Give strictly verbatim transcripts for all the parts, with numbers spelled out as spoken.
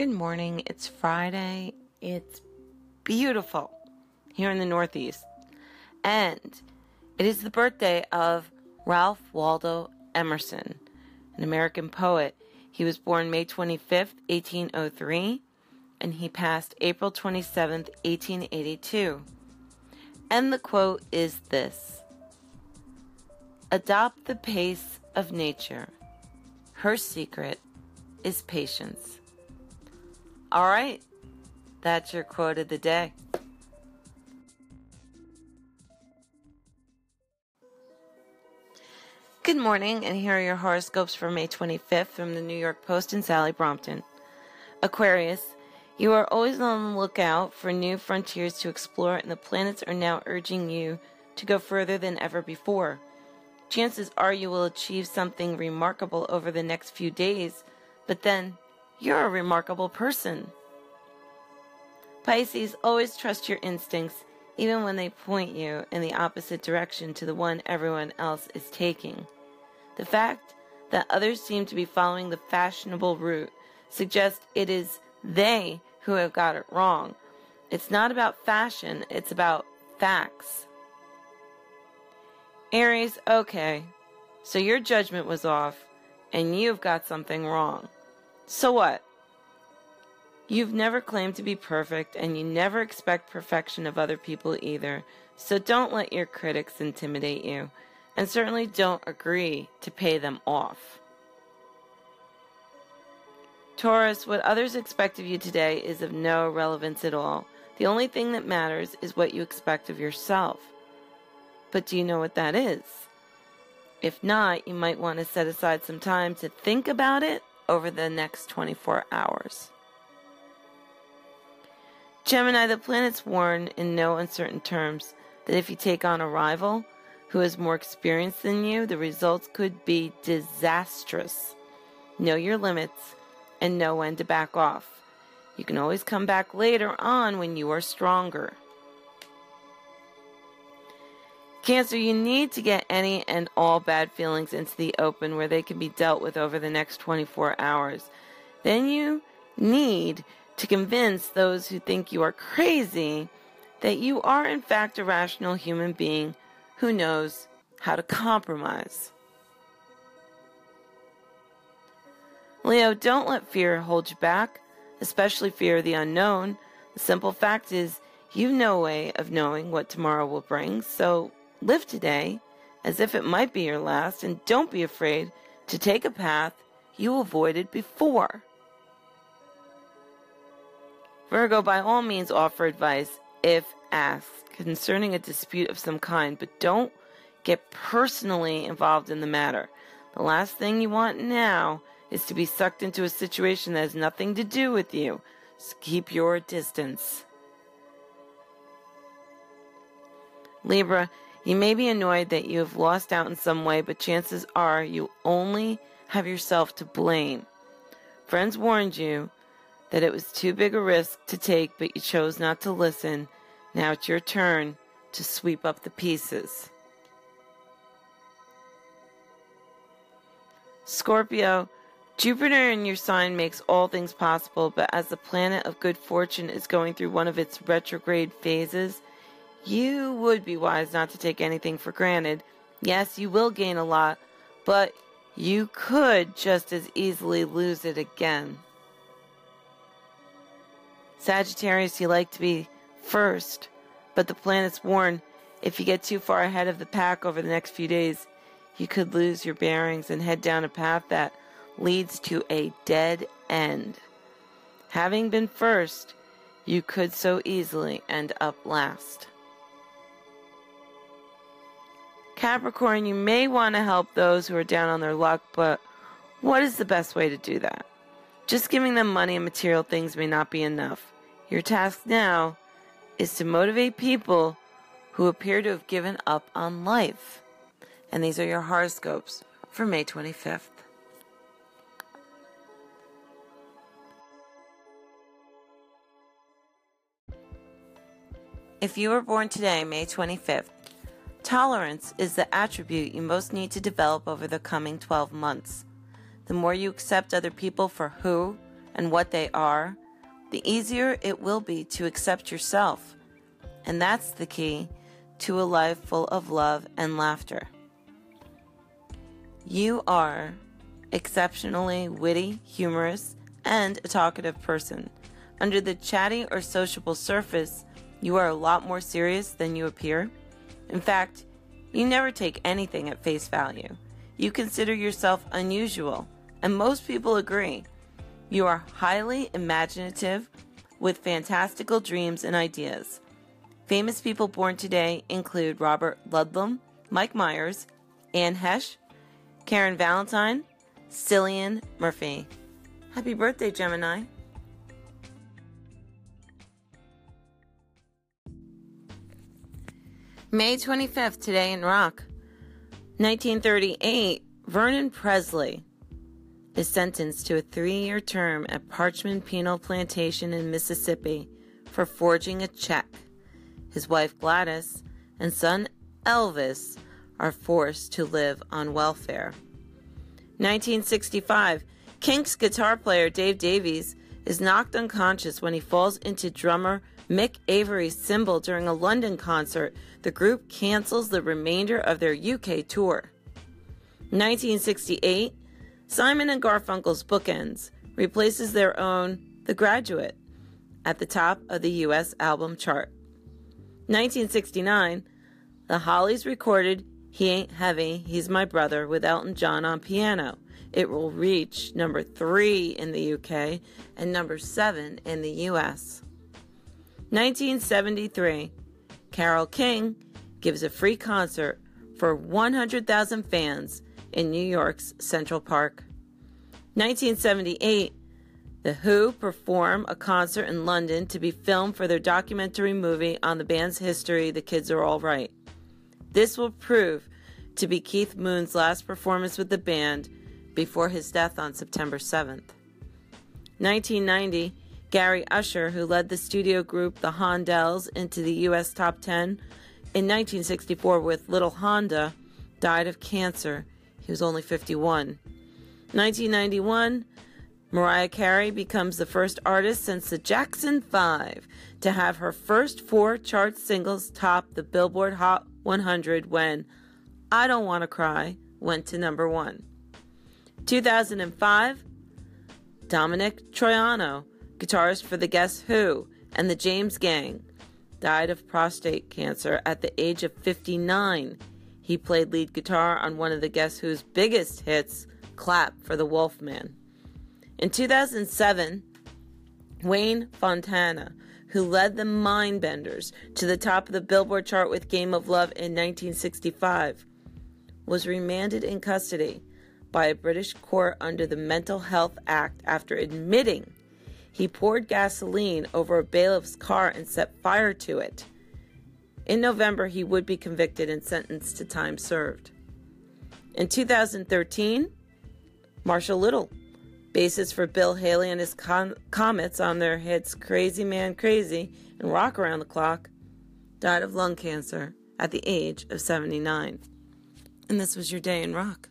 Good morning. It's Friday. It's beautiful here in the Northeast. And it is the birthday of Ralph Waldo Emerson, an American poet. He was born May twenty-fifth, eighteen oh three, and he passed April twenty-seventh, eighteen eighty-two. And the quote is this: "Adopt the pace of nature. Her secret is patience." All right, that's your quote of the day. Good morning, and here are your horoscopes for May twenty-fifth from the New York Post and Sally Brompton. Aquarius, you are always on the lookout for new frontiers to explore, and the planets are now urging you to go further than ever before. Chances are you will achieve something remarkable over the next few days, but then you're a remarkable person. Pisces, always trust your instincts, even when they point you in the opposite direction to the one everyone else is taking. The fact that others seem to be following the fashionable route suggests it is they who have got it wrong. It's not about fashion, it's about facts. Aries, okay, so your judgment was off, and you've got something wrong. So what? You've never claimed to be perfect, and you never expect perfection of other people either, so don't let your critics intimidate you, and certainly don't agree to pay them off. Taurus, what others expect of you today is of no relevance at all. The only thing that matters is what you expect of yourself. But do you know what that is? If not, you might want to set aside some time to think about it over the next twenty-four hours. Gemini, the planets warn in no uncertain terms that if you take on a rival who is more experienced than you, the results could be disastrous. Know your limits and know when to back off. You can always come back later on when you are stronger. Cancer, you need to get any and all bad feelings into the open where they can be dealt with over the next twenty-four hours. Then you need to convince those who think you are crazy that you are in fact a rational human being who knows how to compromise. Leo, don't let fear hold you back, especially fear of the unknown. The simple fact is you've no way of knowing what tomorrow will bring, so live today as if it might be your last, and don't be afraid to take a path you avoided before. Virgo, by all means offer advice if asked concerning a dispute of some kind, but don't get personally involved in the matter. The last thing you want now is to be sucked into a situation that has nothing to do with you, so keep your distance. Libra, you may be annoyed that you have lost out in some way, but chances are you only have yourself to blame. Friends warned you that it was too big a risk to take, but you chose not to listen. Now it's your turn to sweep up the pieces. Scorpio, Jupiter in your sign makes all things possible, but as the planet of good fortune is going through one of its retrograde phases, you would be wise not to take anything for granted. Yes, you will gain a lot, but you could just as easily lose it again. Sagittarius, you like to be first, but the planets warn if you get too far ahead of the pack over the next few days, you could lose your bearings and head down a path that leads to a dead end. Having been first, you could so easily end up last. Capricorn, you may want to help those who are down on their luck, but what is the best way to do that? Just giving them money and material things may not be enough. Your task now is to motivate people who appear to have given up on life. And these are your horoscopes for May twenty-fifth. If you were born today, May twenty-fifth, tolerance is the attribute you most need to develop over the coming twelve months. The more you accept other people for who and what they are, the easier it will be to accept yourself. And that's the key to a life full of love and laughter. You are exceptionally witty, humorous, and a talkative person. Under the chatty or sociable surface, you are a lot more serious than you appear. In fact, you never take anything at face value. You consider yourself unusual, and most people agree. You are highly imaginative with fantastical dreams and ideas. Famous people born today include Robert Ludlum, Mike Myers, Anne Heche, Karen Valentine, Cillian Murphy. Happy birthday, Gemini. May twenty-fifth, today in rock. nineteen thirty-eight, Vernon Presley is sentenced to a three-year term at Parchman Penal Plantation in Mississippi for forging a check. His wife Gladys and son Elvis are forced to live on welfare. nineteen sixty-five, Kinks guitar player Dave Davies is knocked unconscious when he falls into drummer Mick Avery's cymbal during a London concert. The group cancels the remainder of their U K tour. nineteen sixty-eight, Simon and Garfunkel's Bookends replaces their own The Graduate at the top of the U S album chart. nineteen sixty-nine, The Hollies recorded He Ain't Heavy, He's My Brother with Elton John on piano. It will reach number three in the U K and number seven in the U S nineteen seventy-three, Carole King gives a free concert for one hundred thousand fans in New York's Central Park. nineteen seventy-eight, The Who perform a concert in London to be filmed for their documentary movie on the band's history, The Kids Are All Right. This will prove to be Keith Moon's last performance with the band before his death on September seventh. nineteen ninety, Gary Usher, who led the studio group The Hondells into the U S top ten in nineteen sixty-four with Little Honda, died of cancer. He was only fifty-one. nineteen ninety-one, Mariah Carey becomes the first artist since the Jackson five to have her first four chart singles top the Billboard Hot one hundred when I Don't Want to Cry went to number one. two thousand five, Dominic Troiano, guitarist for the Guess Who and the James Gang, died of prostate cancer at the age of fifty-nine. He played lead guitar on one of the Guess Who's biggest hits, Clap for the Wolfman. In two thousand seven, Wayne Fontana, who led the Mindbenders to the top of the Billboard chart with Game of Love in nineteen sixty-five, was remanded in custody by a British court under the Mental Health Act after admitting he poured gasoline over a bailiff's car and set fire to it. In November, he would be convicted and sentenced to time served. In two thousand thirteen, Marshall Little, bassist for Bill Haley and his com- Comets on their hits Crazy Man Crazy and Rock Around the Clock, died of lung cancer at the age of seventy-nine. And this was your day in rock.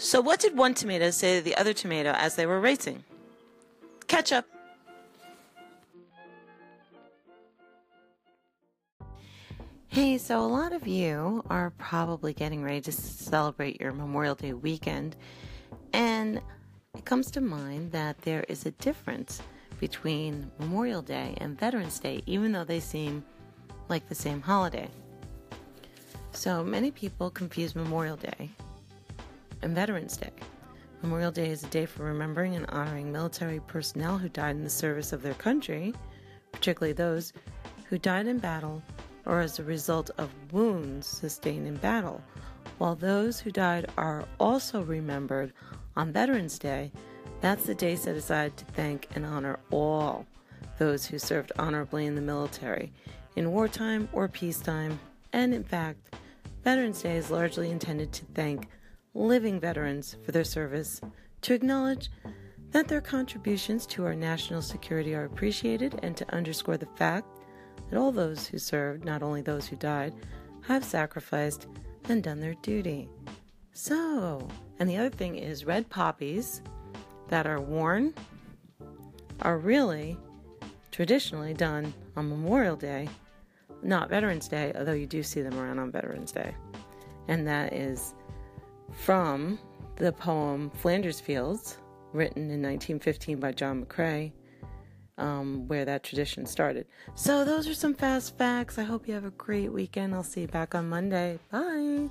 So what did one tomato say to the other tomato as they were racing? Ketchup. Hey, so a lot of you are probably getting ready to celebrate your Memorial Day weekend, and it comes to mind that there is a difference between Memorial Day and Veterans Day, even though they seem like the same holiday. So many people confuse Memorial Day and Veterans Day. Memorial Day is a day for remembering and honoring military personnel who died in the service of their country, particularly those who died in battle or as a result of wounds sustained in battle, while those who died are also remembered on Veterans Day. That's the day set aside to thank and honor all those who served honorably in the military, in wartime or peacetime, and in fact, Veterans Day is largely intended to thank living veterans for their service, to acknowledge that their contributions to our national security are appreciated, and to underscore the fact that all those who served, not only those who died, have sacrificed and done their duty. So, and the other thing is red poppies that are worn are really traditionally done on Memorial Day, not Veterans Day, although you do see them around on Veterans Day. And that is from the poem Flanders Fields, written in nineteen fifteen by John McCrae, um, where that tradition started. So those are some fast facts. I hope you have a great weekend. I'll see you back on Monday. Bye.